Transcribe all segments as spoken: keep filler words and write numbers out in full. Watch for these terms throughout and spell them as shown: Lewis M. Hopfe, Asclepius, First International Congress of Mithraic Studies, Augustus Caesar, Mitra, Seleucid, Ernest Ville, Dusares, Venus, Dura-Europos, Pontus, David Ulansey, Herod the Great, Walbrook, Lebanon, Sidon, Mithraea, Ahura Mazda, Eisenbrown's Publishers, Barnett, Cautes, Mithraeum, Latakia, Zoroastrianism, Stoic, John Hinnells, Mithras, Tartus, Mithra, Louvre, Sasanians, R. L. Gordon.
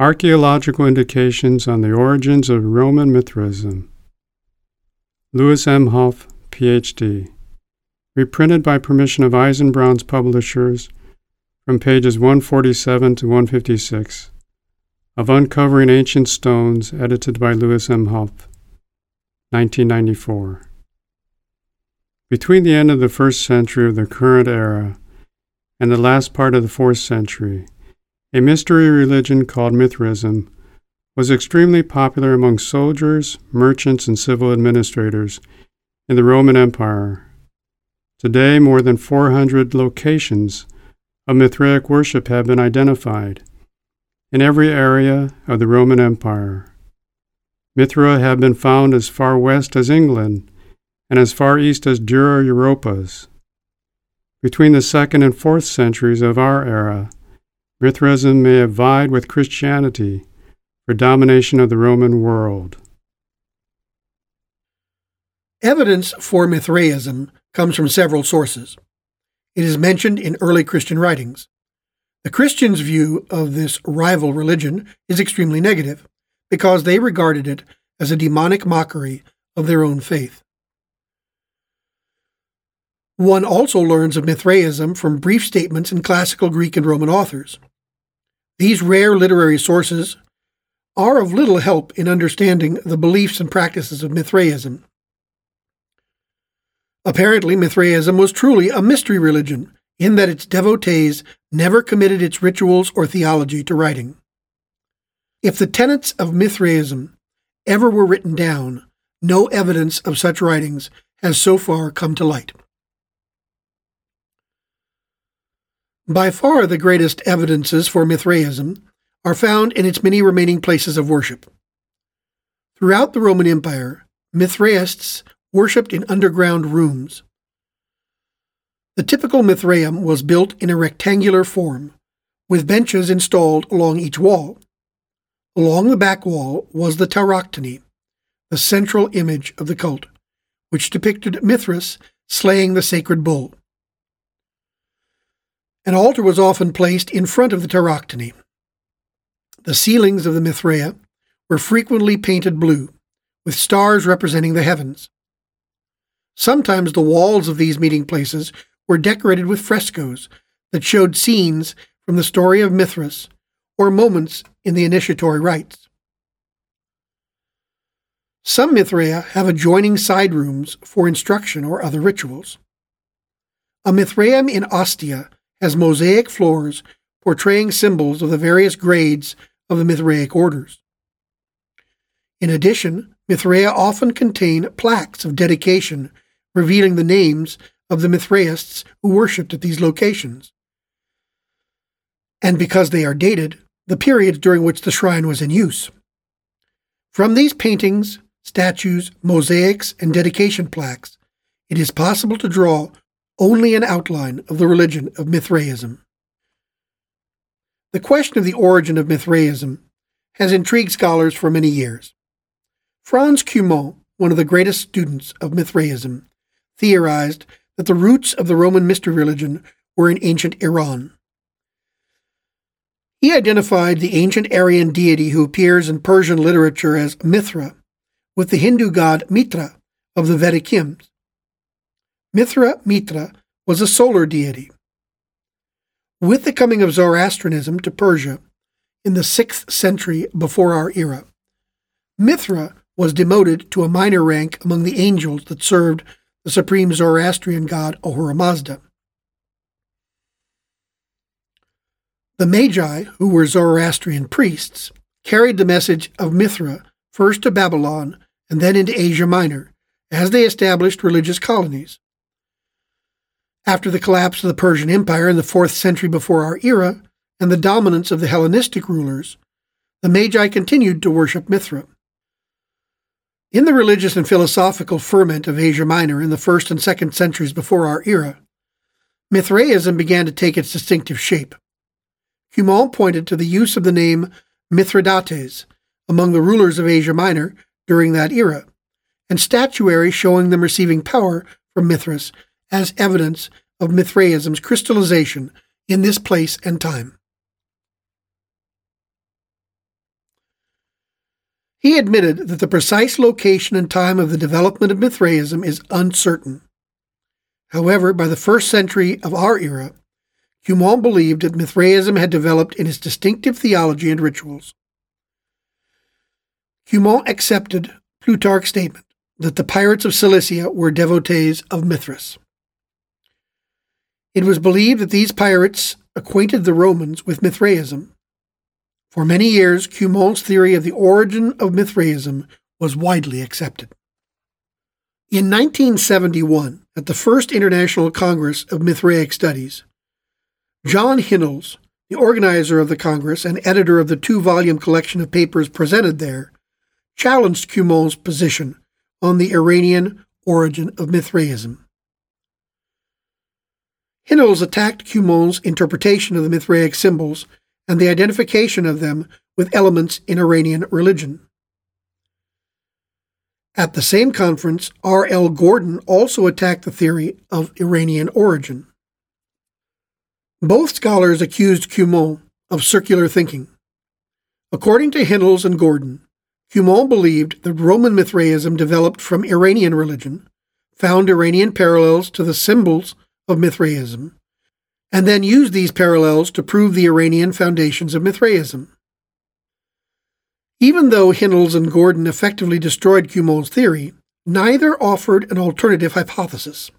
Archaeological Indications on the Origins of Roman Mithraism. Lewis M. Hopfe, Ph.D. Reprinted by permission of Eisenbrown's Publishers from pages one forty-seven to one fifty-six of Uncovering Ancient Stones, edited by Lewis M. Hopfe, nineteen ninety-four. Between the end of the first century of the current era and the last part of the fourth century, a mystery religion called Mithraism was extremely popular among soldiers, merchants, and civil administrators in the Roman Empire. Today, more than four hundred locations of Mithraic worship have been identified in every area of the Roman Empire. Mithra have been found as far west as England and as far east as Dura-Europos. Between the second and fourth centuries of our era, Mithraism may have vied with Christianity for domination of the Roman world. Evidence for Mithraism comes from several sources. It is mentioned in early Christian writings. The Christians' view of this rival religion is extremely negative because they regarded it as a demonic mockery of their own faith. One also learns of Mithraism from brief statements in classical Greek and Roman authors. These rare literary sources are of little help in understanding the beliefs and practices of Mithraism. Apparently, Mithraism was truly a mystery religion in that its devotees never committed its rituals or theology to writing. If the tenets of Mithraism ever were written down, no evidence of such writings has so far come to light. By far the greatest evidences for Mithraism are found in its many remaining places of worship. Throughout the Roman Empire, Mithraists worshipped in underground rooms. The typical Mithraeum was built in a rectangular form, with benches installed along each wall. Along the back wall was the Tauroctony, the central image of the cult, which depicted Mithras slaying the sacred bull. An altar was often placed in front of the Tauroctony. The ceilings of the Mithraea were frequently painted blue, with stars representing the heavens. Sometimes the walls of these meeting places were decorated with frescoes that showed scenes from the story of Mithras or moments in the initiatory rites. Some Mithraea have adjoining side rooms for instruction or other rituals. A Mithraeum in Ostia has mosaic floors portraying symbols of the various grades of the Mithraic orders. In addition, Mithraea often contain plaques of dedication revealing the names of the Mithraists who worshipped at these locations. And because they are dated, the periods during which the shrine was in use. From these paintings, statues, mosaics, and dedication plaques, it is possible to draw only an outline of the religion of Mithraism. The question of the origin of Mithraism has intrigued scholars for many years. Franz Cumont, one of the greatest students of Mithraism, theorized that the roots of the Roman mystery religion were in ancient Iran. He identified the ancient Aryan deity who appears in Persian literature as Mithra with the Hindu god Mitra of the Vedic Hymns. Mithra Mitra was a solar deity. With the coming of Zoroastrianism to Persia in the sixth century before our era, Mithra was demoted to a minor rank among the angels that served the supreme Zoroastrian god Ahura Mazda. The Magi, who were Zoroastrian priests, carried the message of Mithra first to Babylon and then into Asia Minor, as they established religious colonies. After the collapse of the Persian Empire in the fourth century before our era and the dominance of the Hellenistic rulers, the Magi continued to worship Mithra. In the religious and philosophical ferment of Asia Minor in the first and second centuries before our era, Mithraism began to take its distinctive shape. Cumont pointed to the use of the name Mithridates among the rulers of Asia Minor during that era, and statuary showing them receiving power from Mithras as evidence of Mithraism's crystallization in this place and time. He admitted that the precise location and time of the development of Mithraism is uncertain. However, by the first century of our era, Cumont believed that Mithraism had developed in its distinctive theology and rituals. Cumont accepted Plutarch's statement that the pirates of Cilicia were devotees of Mithras. It was believed that these pirates acquainted the Romans with Mithraism. For many years, Cumont's theory of the origin of Mithraism was widely accepted. In nineteen seventy-one, at the First International Congress of Mithraic Studies, John Hinnells, the organizer of the Congress and editor of the two-volume collection of papers presented there, challenged Cumont's position on the Iranian origin of Mithraism. Hinnells attacked Cumont's interpretation of the Mithraic symbols and the identification of them with elements in Iranian religion. At the same conference, R. L. Gordon also attacked the theory of Iranian origin. Both scholars accused Cumont of circular thinking. According to Hinnells and Gordon, Cumont believed that Roman Mithraism developed from Iranian religion, found Iranian parallels to the symbols of Mithraism, and then used these parallels to prove the Iranian foundations of Mithraism. Even though Hinnells and Gordon effectively destroyed Cumont's theory, neither offered an alternative hypothesis.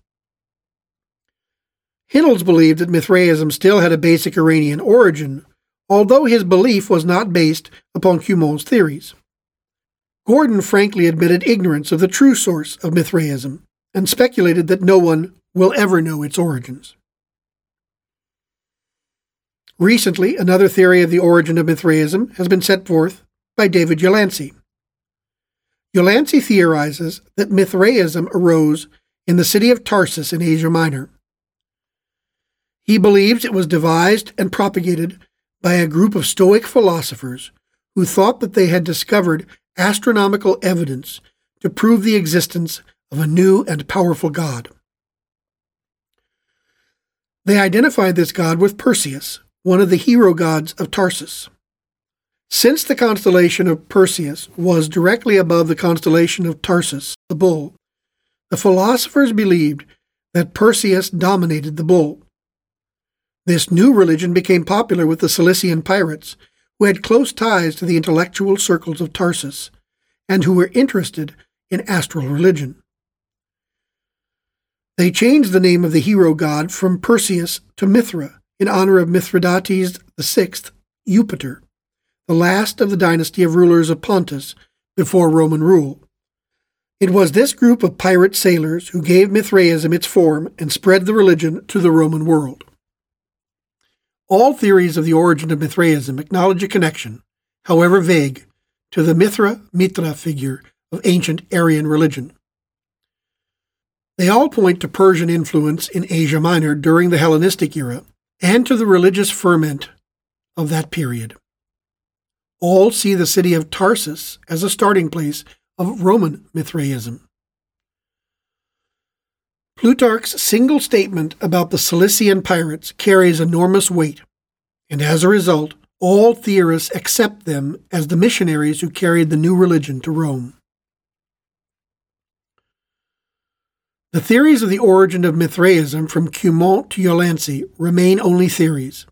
Hinnells believed that Mithraism still had a basic Iranian origin, although his belief was not based upon Cumont's theories. Gordon frankly admitted ignorance of the true source of Mithraism and speculated that no one will ever know its origins. Recently, another theory of the origin of Mithraism has been set forth by David Ulansey. Ulansey theorizes that Mithraism arose in the city of Tarsus in Asia Minor. He believes it was devised and propagated by a group of Stoic philosophers who thought that they had discovered astronomical evidence to prove the existence of a new and powerful god. They identified this god with Perseus, one of the hero gods of Tarsus. Since the constellation of Perseus was directly above the constellation of Tarsus, the bull, the philosophers believed that Perseus dominated the bull. This new religion became popular with the Cilician pirates, who had close ties to the intellectual circles of Tarsus, and who were interested in astral religion. They changed the name of the hero god from Perseus to Mithra in honor of Mithridates the sixth, Eupator, the last of the dynasty of rulers of Pontus before Roman rule. It was this group of pirate sailors who gave Mithraism its form and spread the religion to the Roman world. All theories of the origin of Mithraism acknowledge a connection, however vague, to the Mithra-Mitra figure of ancient Aryan religion. They all point to Persian influence in Asia Minor during the Hellenistic era and to the religious ferment of that period. All see the city of Tarsus as a starting place of Roman Mithraism. Plutarch's single statement about the Cilician pirates carries enormous weight, and as a result, all theorists accept them as the missionaries who carried the new religion to Rome. The theories of the origin of Mithraism from Cumont to Ulansey remain only theories.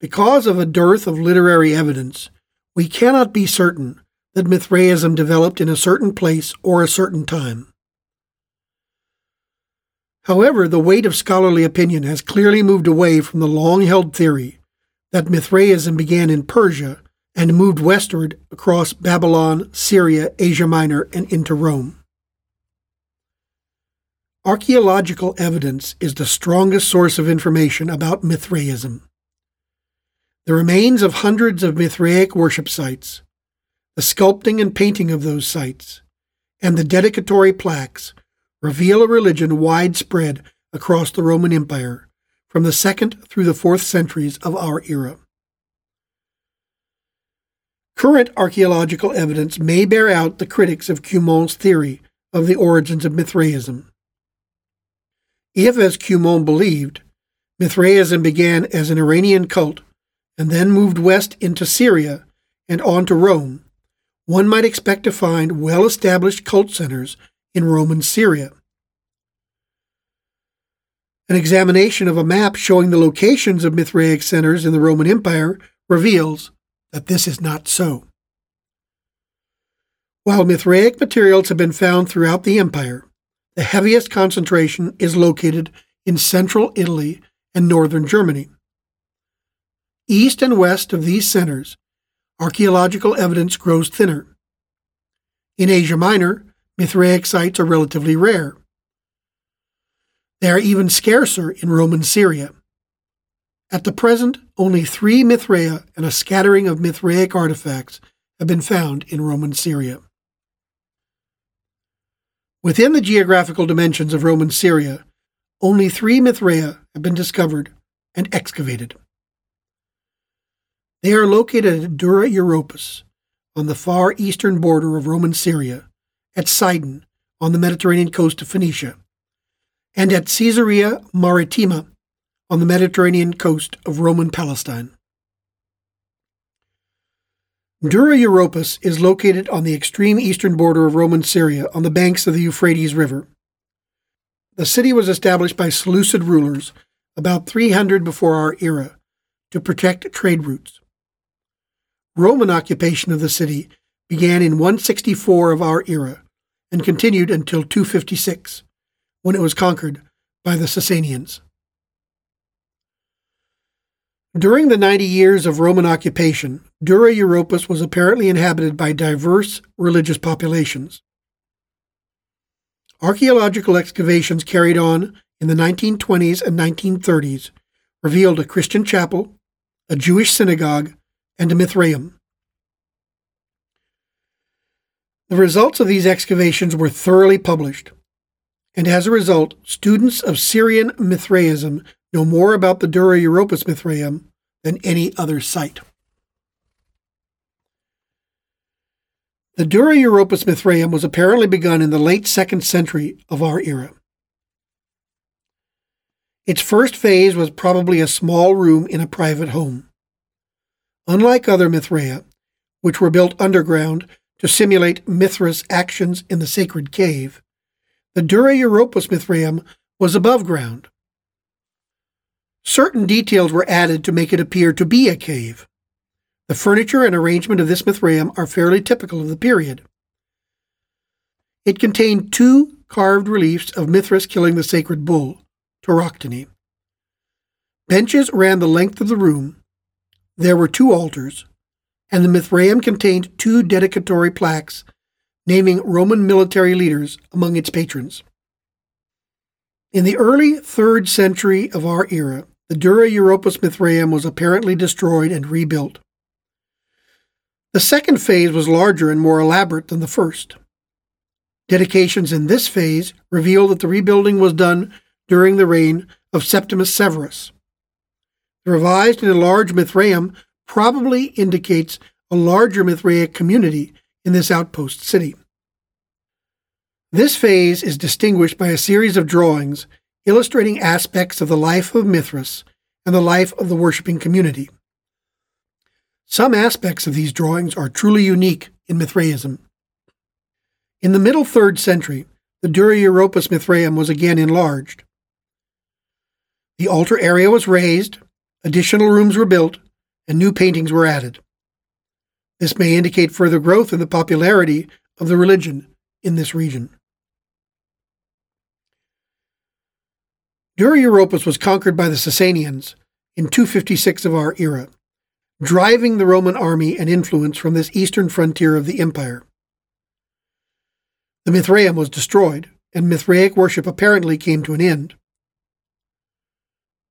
Because of a dearth of literary evidence, we cannot be certain that Mithraism developed in a certain place or a certain time. However, the weight of scholarly opinion has clearly moved away from the long-held theory that Mithraism began in Persia and moved westward across Babylon, Syria, Asia Minor, and into Rome. Archaeological evidence is the strongest source of information about Mithraism. The remains of hundreds of Mithraic worship sites, the sculpting and painting of those sites, and the dedicatory plaques reveal a religion widespread across the Roman Empire from the second through the fourth centuries of our era. Current archaeological evidence may bear out the critics of Cumont's theory of the origins of Mithraism. If, as Cumont believed, Mithraism began as an Iranian cult and then moved west into Syria and on to Rome, one might expect to find well-established cult centers in Roman Syria. An examination of a map showing the locations of Mithraic centers in the Roman Empire reveals that this is not so. While Mithraic materials have been found throughout the empire, the heaviest concentration is located in central Italy and northern Germany. East and west of these centers, archaeological evidence grows thinner. In Asia Minor, Mithraic sites are relatively rare. They are even scarcer in Roman Syria. At the present, only three Mithraea and a scattering of Mithraic artifacts have been found in Roman Syria. Within the geographical dimensions of Roman Syria, only three Mithraea have been discovered and excavated. They are located at Dura-Europos, on the far eastern border of Roman Syria, at Sidon, on the Mediterranean coast of Phoenicia, and at Caesarea Maritima, on the Mediterranean coast of Roman Palestine. Dura-Europos is located on the extreme eastern border of Roman Syria, on the banks of the Euphrates River. The city was established by Seleucid rulers about three hundred before our era to protect trade routes. Roman occupation of the city began in one sixty-four of our era and continued until two fifty-six, when it was conquered by the Sasanians. During the ninety years of Roman occupation, Dura-Europos was apparently inhabited by diverse religious populations. Archaeological excavations carried on in the nineteen twenties and nineteen thirties revealed a Christian chapel, a Jewish synagogue, and a Mithraeum. The results of these excavations were thoroughly published, and as a result, students of Syrian Mithraism know more about the Dura-Europos Mithraeum than any other site. The Dura-Europos Mithraeum was apparently begun in the late second century of our era. Its first phase was probably a small room in a private home. Unlike other Mithraea, which were built underground to simulate Mithras' actions in the sacred cave, the Dura-Europos Mithraeum was above ground. Certain details were added to make it appear to be a cave. The furniture and arrangement of this Mithraeum are fairly typical of the period. It contained two carved reliefs of Mithras killing the sacred bull, Tauroctony. Benches ran the length of the room. There were two altars, and the Mithraeum contained two dedicatory plaques naming Roman military leaders among its patrons. In the early third century of our era, the Dura-Europos Mithraeum was apparently destroyed and rebuilt. The second phase was larger and more elaborate than the first. Dedications in this phase reveal that the rebuilding was done during the reign of Septimus Severus. The revised and enlarged Mithraeum probably indicates a larger Mithraic community in this outpost city. This phase is distinguished by a series of drawings illustrating aspects of the life of Mithras and the life of the worshipping community. Some aspects of these drawings are truly unique in Mithraism. In the middle third century, the Dura-Europos Mithraeum was again enlarged. The altar area was raised, additional rooms were built, and new paintings were added. This may indicate further growth in the popularity of the religion in this region. Dura-Europos was conquered by the Sasanians in two fifty-six of our era, driving the Roman army and influence from this eastern frontier of the empire. The Mithraeum was destroyed, and Mithraic worship apparently came to an end.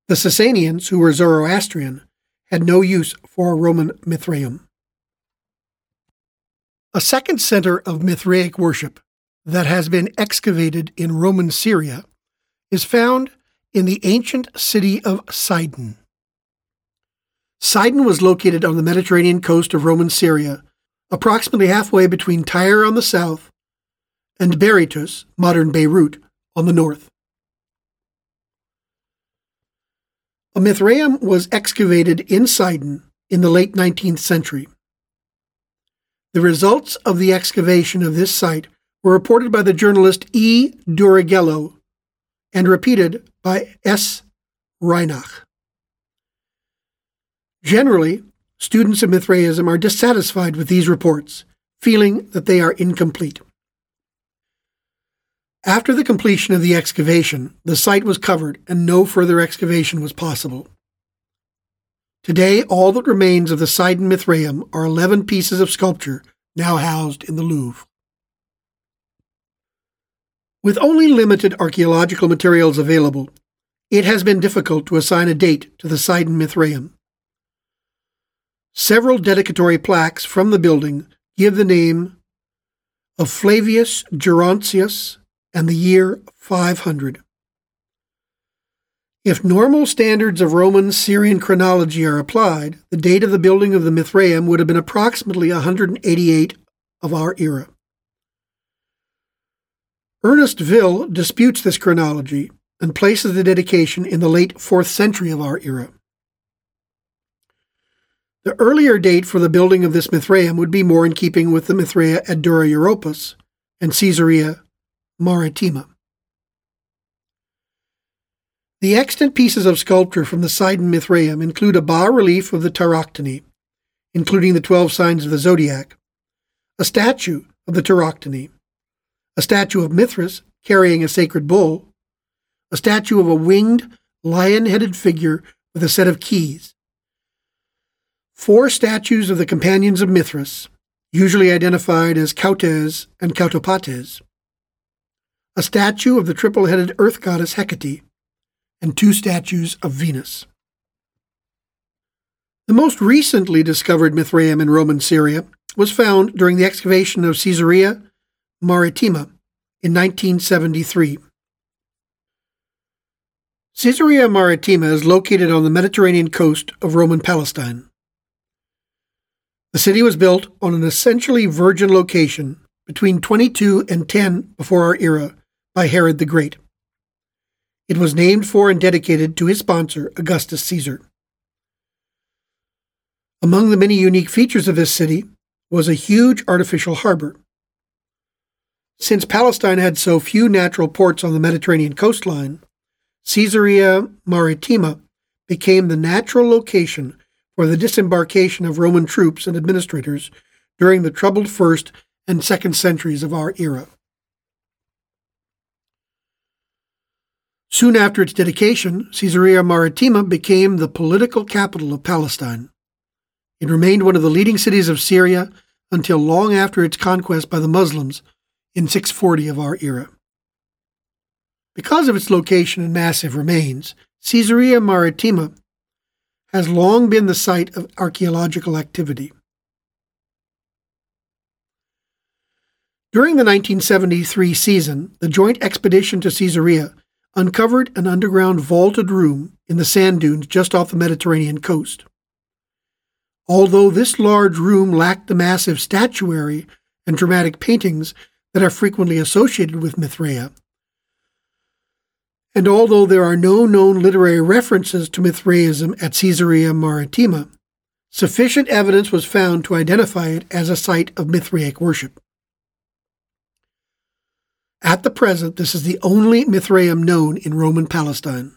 The Sasanians, who were Zoroastrian, had no use for a Roman Mithraeum. A second center of Mithraic worship that has been excavated in Roman Syria is found in the ancient city of Sidon. Sidon was located on the Mediterranean coast of Roman Syria, approximately halfway between Tyre on the south and Beirut, modern Beirut, on the north. A Mithraeum was excavated in Sidon in the late nineteenth century. The results of the excavation of this site were reported by the journalist E. Durigello and repeated by S. Reinach. Generally, students of Mithraism are dissatisfied with these reports, feeling that they are incomplete. After the completion of the excavation, the site was covered and no further excavation was possible. Today, all that remains of the Sidon Mithraeum are eleven pieces of sculpture now housed in the Louvre. With only limited archaeological materials available, it has been difficult to assign a date to the Sidon Mithraeum. Several dedicatory plaques from the building give the name of Flavius Gerontius and the year five hundred. If normal standards of Roman Syrian chronology are applied, the date of the building of the Mithraeum would have been approximately one hundred eighty-eight of our era. Ernest Ville disputes this chronology and places the dedication in the late fourth century of our era. The earlier date for the building of this Mithraeum would be more in keeping with the Mithraea at Dura-Europos and Caesarea Maritima. The extant pieces of sculpture from the Sidon Mithraeum include a bas-relief of the Tauroctony, including the twelve signs of the zodiac, a statue of the Tauroctony, a statue of Mithras carrying a sacred bull, a statue of a winged, lion-headed figure with a set of keys, four statues of the companions of Mithras, usually identified as Cautes and Cautopates, a statue of the triple-headed earth goddess Hecate, and two statues of Venus. The most recently discovered Mithraeum in Roman Syria was found during the excavation of Caesarea Maritima in nineteen seventy-three. Caesarea Maritima is located on the Mediterranean coast of Roman Palestine. The city was built on an essentially virgin location between twenty-two and ten before our era by Herod the Great. It was named for and dedicated to his sponsor, Augustus Caesar. Among the many unique features of this city was a huge artificial harbor. Since Palestine had so few natural ports on the Mediterranean coastline, Caesarea Maritima became the natural location for the disembarkation of Roman troops and administrators during the troubled first and second centuries of our era. Soon after its dedication, Caesarea Maritima became the political capital of Palestine. It remained one of the leading cities of Syria until long after its conquest by the Muslims in six forty of our era. Because of its location and massive remains, Caesarea Maritima has long been the site of archaeological activity. During the nineteen seventy-three season, the joint expedition to Caesarea uncovered an underground vaulted room in the sand dunes just off the Mediterranean coast. Although this large room lacked the massive statuary and dramatic paintings that are frequently associated with Mithraea, and although there are no known literary references to Mithraism at Caesarea Maritima, sufficient evidence was found to identify it as a site of Mithraic worship. At the present, this is the only Mithraeum known in Roman Palestine.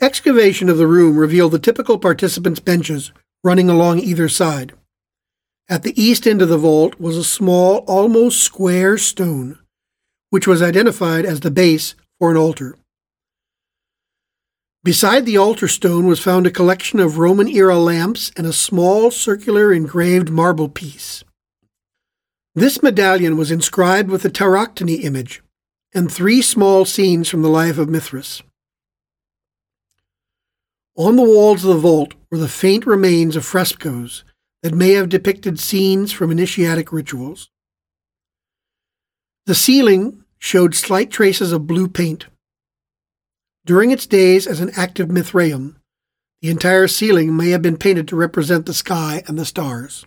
Excavation of the room revealed the typical participants' benches running along either side. At the east end of the vault was a small, almost square stone, which was identified as the base for an altar. Beside the altar stone was found a collection of Roman-era lamps and a small, circular, engraved marble piece. This medallion was inscribed with the Tauroctony image and three small scenes from the life of Mithras. On the walls of the vault were the faint remains of frescoes that may have depicted scenes from initiatic rituals. The ceiling showed slight traces of blue paint. During its days as an active Mithraeum, the entire ceiling may have been painted to represent the sky and the stars.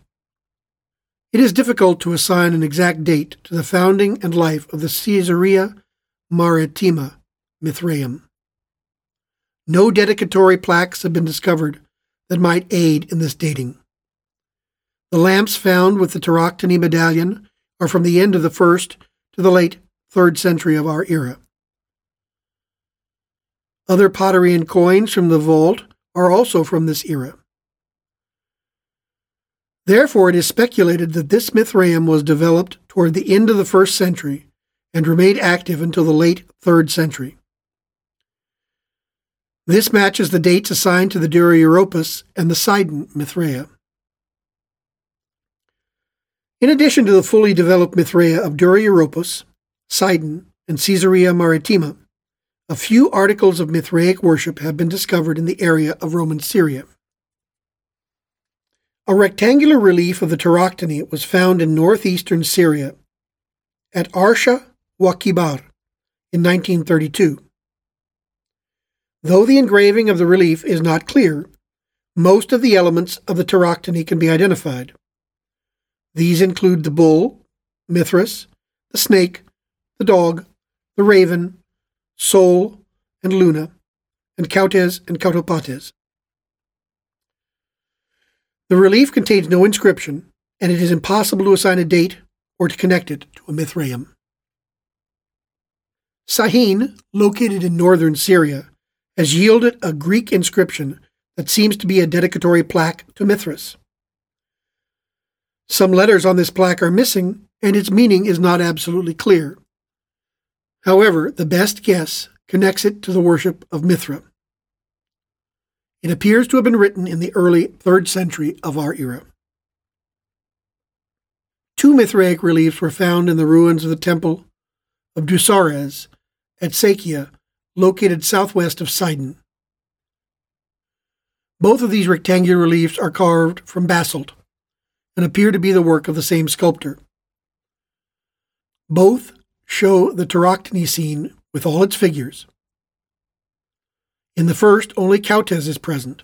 It is difficult to assign an exact date to the founding and life of the Caesarea Maritima Mithraeum. No dedicatory plaques have been discovered that might aid in this dating. The lamps found with the Tauroctony medallion are from the end of the first to the late third century of our era. Other pottery and coins from the vault are also from this era. Therefore, it is speculated that this Mithraeum was developed toward the end of the first century and remained active until the late third century. This matches the dates assigned to the Dura-Europos and the Sidon Mithraea. In addition to the fully developed Mithraea of Dura-Europos, Sidon, and Caesarea Maritima, a few articles of Mithraic worship have been discovered in the area of Roman Syria. A rectangular relief of the Tauroctony was found in northeastern Syria at Arsha Wakibar in nineteen thirty-two. Though the engraving of the relief is not clear, most of the elements of the Tauroctony can be identified. These include the bull, Mithras, the snake, the dog, the raven, Sol and Luna, and Cautes and Cautopates. The relief contains no inscription, and it is impossible to assign a date or to connect it to a Mithraeum. Sahin, located in northern Syria, has yielded a Greek inscription that seems to be a dedicatory plaque to Mithras. Some letters on this plaque are missing, and its meaning is not absolutely clear. However, the best guess connects it to the worship of Mithra. It appears to have been written in the early third century of our era. Two Mithraic reliefs were found in the ruins of the temple of Dusares at Cilicia, located southwest of Sidon. Both of these rectangular reliefs are carved from basalt and appear to be the work of the same sculptor. Both show the Tauroctony scene with all its figures. In the first, only Cautes is present,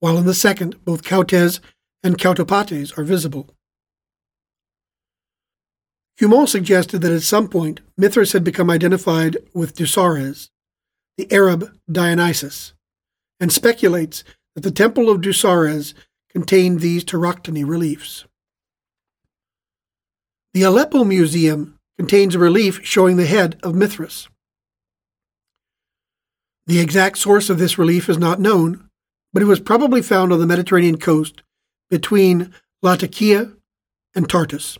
while in the second, both Cautes and Cautopates are visible. Cumont suggested that at some point, Mithras had become identified with Dusares, the Arab Dionysus, and speculates that the temple of Dusares contained these Tauroctony reliefs. The Aleppo Museum contains a relief showing the head of Mithras. The exact source of this relief is not known, but it was probably found on the Mediterranean coast between Latakia and Tartus.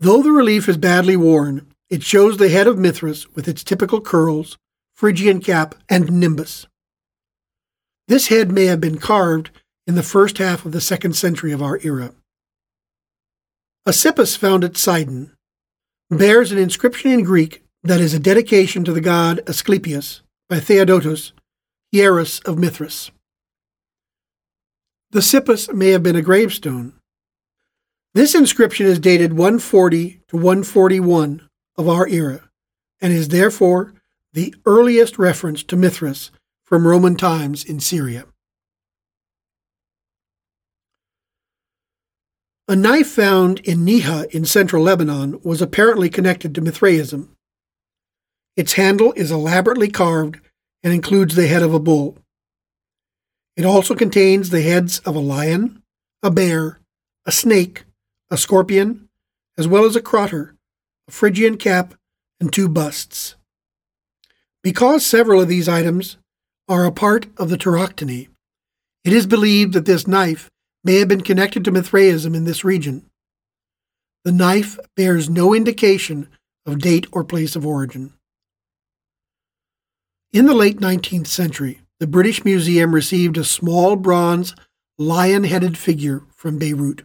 Though the relief is badly worn, it shows the head of Mithras with its typical curls, Phrygian cap, and nimbus. This head may have been carved in the first half of the second century of our era. A sippus found at Sidon bears an inscription in Greek that is a dedication to the god Asclepius by Theodotus, hieros of Mithras. The sippus may have been a gravestone. This inscription is dated one forty to one forty-one of our era and is therefore the earliest reference to Mithras from Roman times in Syria. A knife found in Neha in central Lebanon was apparently connected to Mithraism. Its handle is elaborately carved and includes the head of a bull. It also contains the heads of a lion, a bear, a snake, a scorpion, as well as a crotter, a Phrygian cap, and two busts. Because several of these items are a part of the Tauroctony, it is believed that this knife may have been connected to Mithraism in this region. The knife bears no indication of date or place of origin. In the late nineteenth century, the British Museum received a small bronze lion-headed figure from Beirut.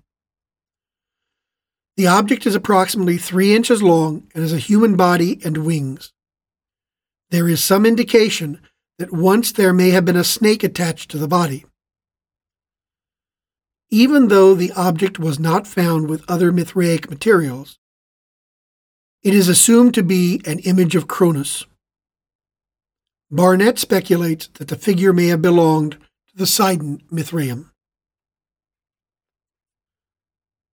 The object is approximately three inches long and has a human body and wings. There is some indication that once there may have been a snake attached to the body. Even though the object was not found with other Mithraic materials, it is assumed to be an image of Cronus. Barnett speculates that the figure may have belonged to the Sidon Mithraeum.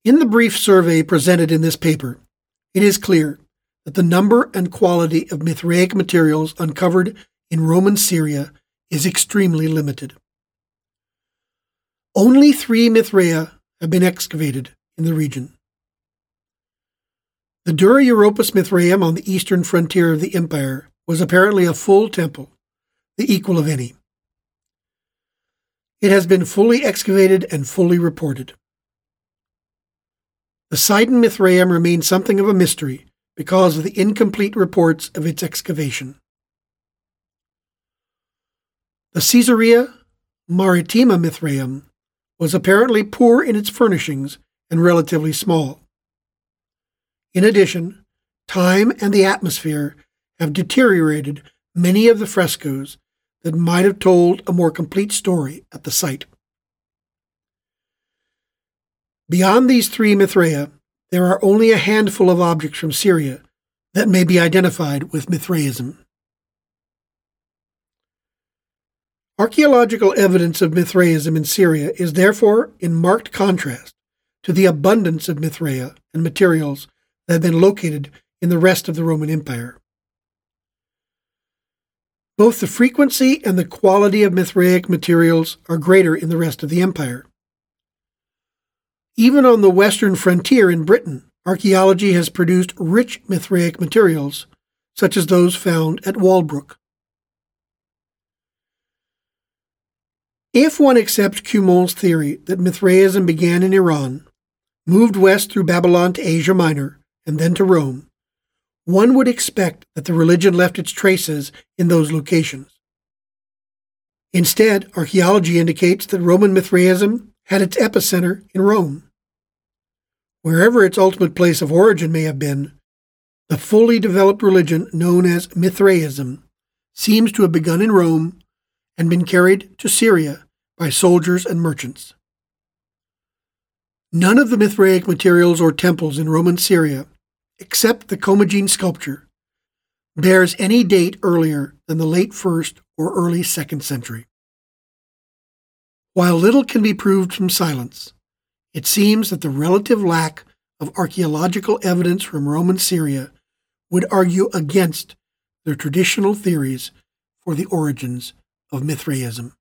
In the brief survey presented in this paper, it is clear that the number and quality of Mithraic materials uncovered in Roman Syria is extremely limited. Only three Mithraea have been excavated in the region. The Dura-Europos Mithraeum on the eastern frontier of the empire was apparently a full temple, the equal of any. It has been fully excavated and fully reported. The Sidon Mithraeum remains something of a mystery because of the incomplete reports of its excavation. The Caesarea Maritima Mithraeum was apparently poor in its furnishings and relatively small. In addition, time and the atmosphere have deteriorated many of the frescoes that might have told a more complete story at the site. Beyond these three Mithraea, there are only a handful of objects from Syria that may be identified with Mithraism. Archaeological evidence of Mithraism in Syria is therefore in marked contrast to the abundance of Mithraea and materials that have been located in the rest of the Roman Empire. Both the frequency and the quality of Mithraic materials are greater in the rest of the empire. Even on the western frontier in Britain, archaeology has produced rich Mithraic materials, such as those found at Walbrook. If one accepts Cumont's theory that Mithraism began in Iran, moved west through Babylon to Asia Minor, and then to Rome, one would expect that the religion left its traces in those locations. Instead, archaeology indicates that Roman Mithraism had its epicenter in Rome. Wherever its ultimate place of origin may have been, the fully developed religion known as Mithraism seems to have begun in Rome and been carried to Syria by soldiers and merchants. None of the Mithraic materials or temples in Roman Syria, except the Commagene sculpture, bears any date earlier than the late first or early second century. While little can be proved from silence, it seems that the relative lack of archaeological evidence from Roman Syria would argue against their traditional theories for the origins of Mithraism.